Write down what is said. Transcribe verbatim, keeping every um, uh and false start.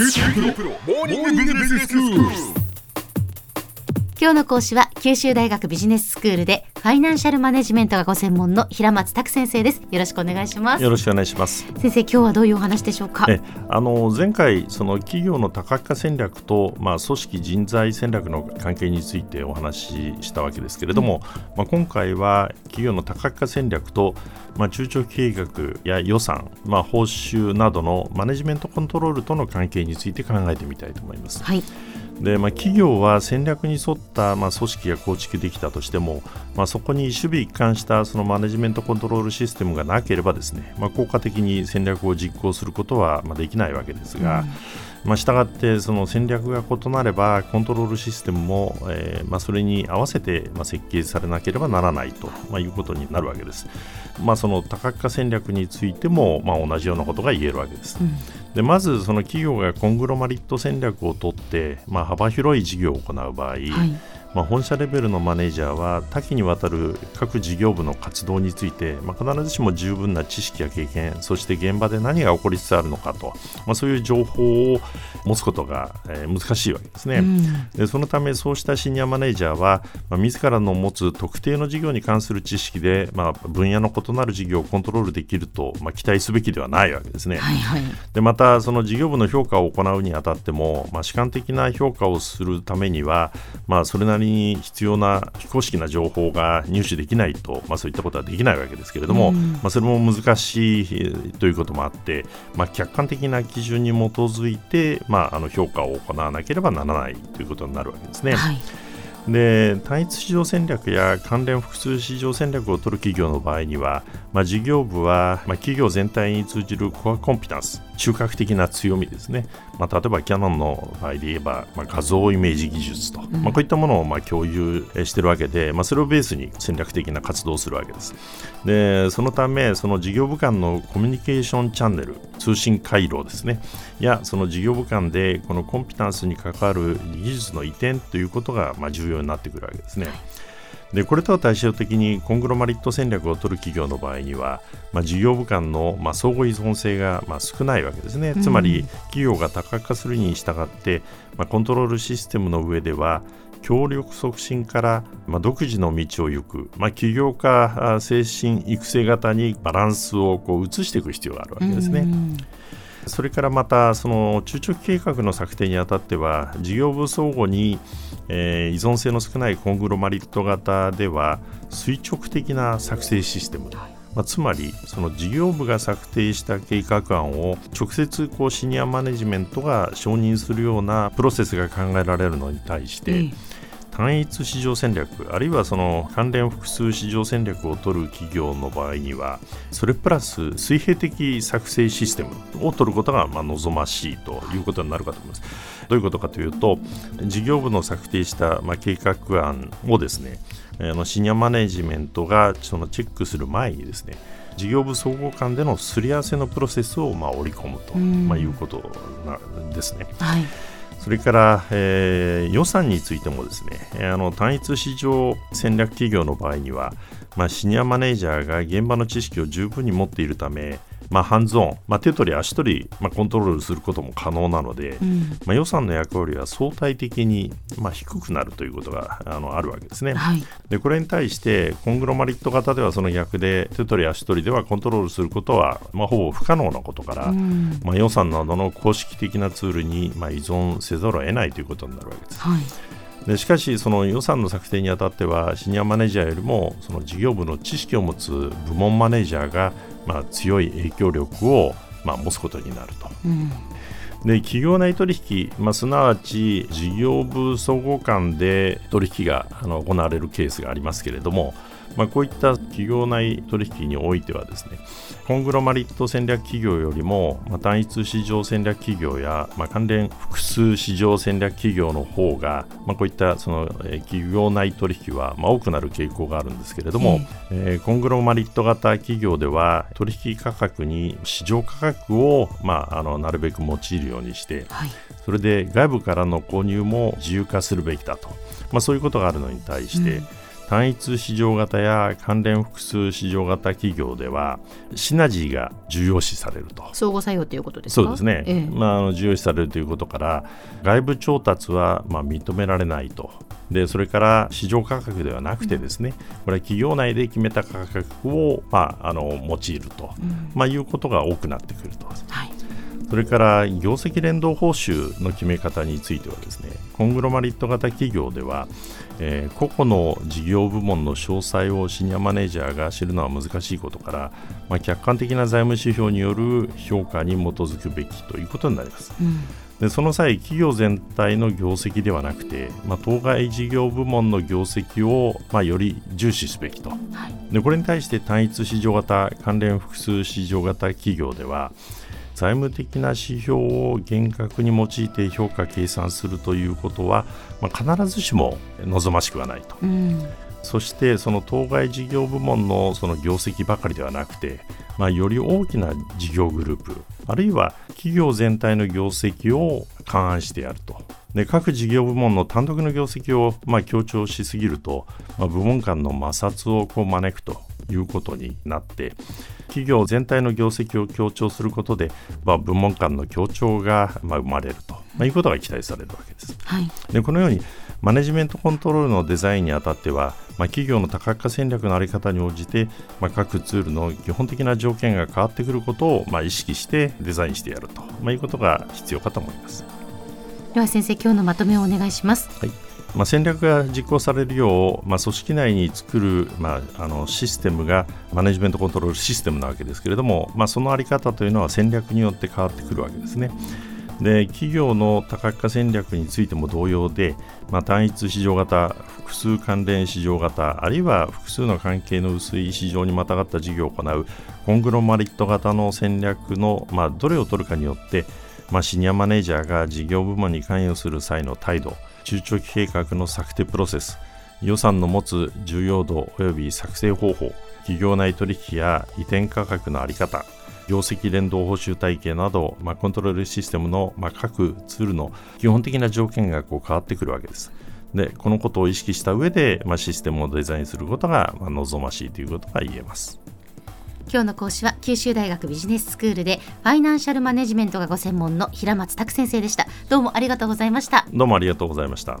今日の講師は九州大学ビジネススクールでファイナンシャルマネジメントがご専門の平松卓先生です。よろしくお願いします。よろしくお願いします。先生、今日はどういうお話でしょうか？えあの前回その企業の多角化戦略と、まあ、組織人材戦略の関係についてお話ししたわけですけれども、うんまあ、今回は企業の多角化戦略と、まあ、中長期計画や予算、まあ、報酬などのマネジメントコントロールとの関係について考えてみたいと思います。はい。でまあ、企業は戦略に沿った、まあ、組織が構築できたとしても、まあ、そこに守備一貫したそのマネジメントコントロールシステムがなければですね、まあ、効果的に戦略を実行することはできないわけですが、うんまあ、したがってその戦略が異なればコントロールシステムも、えーまあ、それに合わせてまあ設計されなければならないと、まあ、いうことになるわけです。まあ、その多角化戦略についても、まあ、同じようなことが言えるわけです。うんでまずその企業がコングロマリット戦略をとって、まあ、幅広い事業を行う場合、はいまあ、本社レベルのマネージャーは多岐にわたる各事業部の活動について、まあ、必ずしも十分な知識や経験、そして現場で何が起こりつつあるのかと、まあ、そういう情報を持つことが、えー、難しいわけですね。うん、でそのためそうしたシニアマネージャーは、まあ、自らの持つ特定の事業に関する知識で、まあ、分野の異なる事業をコントロールできると、まあ、期待すべきではないわけですね。はいはい、でまたその事業部の評価を行うにあたっても、まあ、主観的な評価をするためには、まあ、それなりに必要な非公式な情報が入手できないと、まあ、そういったことはできないわけですけれども、うんまあ、それも難しいということもあって、まあ、客観的な基準に基づいて、まあ、あの評価を行わなければならないということになるわけですね。はい。で単一市場戦略や関連複数市場戦略を取る企業の場合には、まあ、事業部は、まあ、企業全体に通じるコアコンピタンス、中核的な強みですね、まあ、例えばキヤノンの場合で言えば、まあ、画像イメージ技術と、まあ、こういったものをまあ共有しているわけで、まあ、それをベースに戦略的な活動をするわけです。でそのためその事業部間のコミュニケーションチャンネル、通信回路ですね、やその事業部間でこのコンピタンスに関わる技術の移転ということがまあ重要になってくるわけですね。でこれとは対照的にコングロマリット戦略を取る企業の場合には、まあ、事業部間のまあ相互依存性がまあ少ないわけですね。つまり企業が多角化するに従って、まあ、コントロールシステムの上では協力促進から、まあ、独自の道を行く、まあ、起業家精神育成型にバランスをこう移していく必要があるわけですね。それからまたその中長期計画の策定にあたっては事業部相互にえー、依存性の少ないコングロマリット型では垂直的な作成システム、まあ、つまりその事業部が策定した計画案を直接こうシニアマネジメントが承認するようなプロセスが考えられるのに対して、うん単一市場戦略、あるいはその関連複数市場戦略を取る企業の場合にはそれプラス水平的作成システムを取ることがまあ望ましいということになるかと思います。どういうことかというと、事業部の策定したまあ計画案をですね、あのシニアマネジメントがそのチェックする前にですね、事業部総合間でのすり合わせのプロセスをまあ織り込むと、まあいうことなんですね。はい。それから、えー、予算についてもですね、あの単一市場戦略企業の場合には、まあ、シニアマネージャーが現場の知識を十分に持っているため、まあ、ハンズオン、まあ、手取り足取り、まあ、コントロールすることも可能なので、うんまあ、予算の役割は相対的に、まあ、低くなるということが あの、あるわけですね。はい、でこれに対してコングロマリット型ではその逆で、手取り足取りではコントロールすることは、まあ、ほぼ不可能なことから、うんまあ、予算などの公式的なツールに、まあ、依存せざるを得ないということになるわけです。はい。でしかしその予算の策定にあたってはシニアマネージャーよりもその事業部の知識を持つ部門マネージャーがまあ強い影響力をまあ持つことになると、うん、で企業内取引、まあ、すなわち事業部総合間で取引があの行われるケースがありますけれども、まあ、こういった企業内取引においてはですね、コングロマリット戦略企業よりも、まあ、単一市場戦略企業や、まあ、関連複数市場戦略企業の方が、まあ、こういったその、えー、企業内取引は、まあ、多くなる傾向があるんですけれども、えー、コングロマリット型企業では取引価格に市場価格を、まあ、あのなるべく用いるようにして、はい、それで外部からの購入も自由化するべきだと、まあ、そういうことがあるのに対して、うん単一市場型や関連複数市場型企業ではシナジーが重要視されると。相互作用ということですか。そうですね、ええまあ、重要視されるということから外部調達はまあ認められないと。でそれから市場価格ではなくてですね、うん、これは企業内で決めた価格を、まあ、あの用いると、うんまあ、いうことが多くなってくると、はい、それから業績連動報酬の決め方についてはですねコングロマリット型企業では、えー、個々の事業部門の詳細をシニアマネージャーが知るのは難しいことから、まあ、客観的な財務指標による評価に基づくべきということになります、うんでその際企業全体の業績ではなくて、まあ、当該事業部門の業績を、まあ、より重視すべきと、はい、でこれに対して単一市場型関連複数市場型企業では財務的な指標を厳格に用いて評価計算するということは、まあ、必ずしも望ましくはないと、うん、そしてその当該事業部門のその業績ばかりではなくてまあ、より大きな事業グループあるいは企業全体の業績を勘案してやると。で各事業部門の単独の業績をまあ強調しすぎると、まあ、部門間の摩擦をこう招くということになって企業全体の業績を強調することで、まあ、部門間の協調がまあ生まれると、まあ、いうことが期待されるわけです、はい、でこのようにマネジメントコントロールのデザインにあたっては、まあ、企業の多角化戦略の在り方に応じて、まあ、各ツールの基本的な条件が変わってくることを、まあ、意識してデザインしてやると、まあ、いうことが必要かと思います。では先生、今日のまとめをお願いします、はいまあ、戦略が実行されるよう、まあ、組織内に作る、まあ、あのシステムがマネジメントコントロールシステムなわけですけれども、まあ、その在り方というのは戦略によって変わってくるわけですね。で企業の多角化戦略についても同様で、まあ、単一市場型複数関連市場型あるいは複数の関係の薄い市場にまたがった事業を行うコングロマリット型の戦略の、まあ、どれを取るかによって、まあ、シニアマネージャーが事業部門に関与する際の態度中長期計画の策定プロセス予算の持つ重要度および作成方法企業内取引や移転価格の在り方業績連動報酬体系など、まあ、コントロールシステムの、まあ、各ツールの基本的な条件がこう変わってくるわけです。で、このことを意識した上で、まあ、システムをデザインすることが、まあ、望ましいということが言えます。今日の講師は九州大学ビジネススクールでファイナンシャルマネジメントがご専門の平松卓先生でした。どうもありがとうございました。どうもありがとうございました。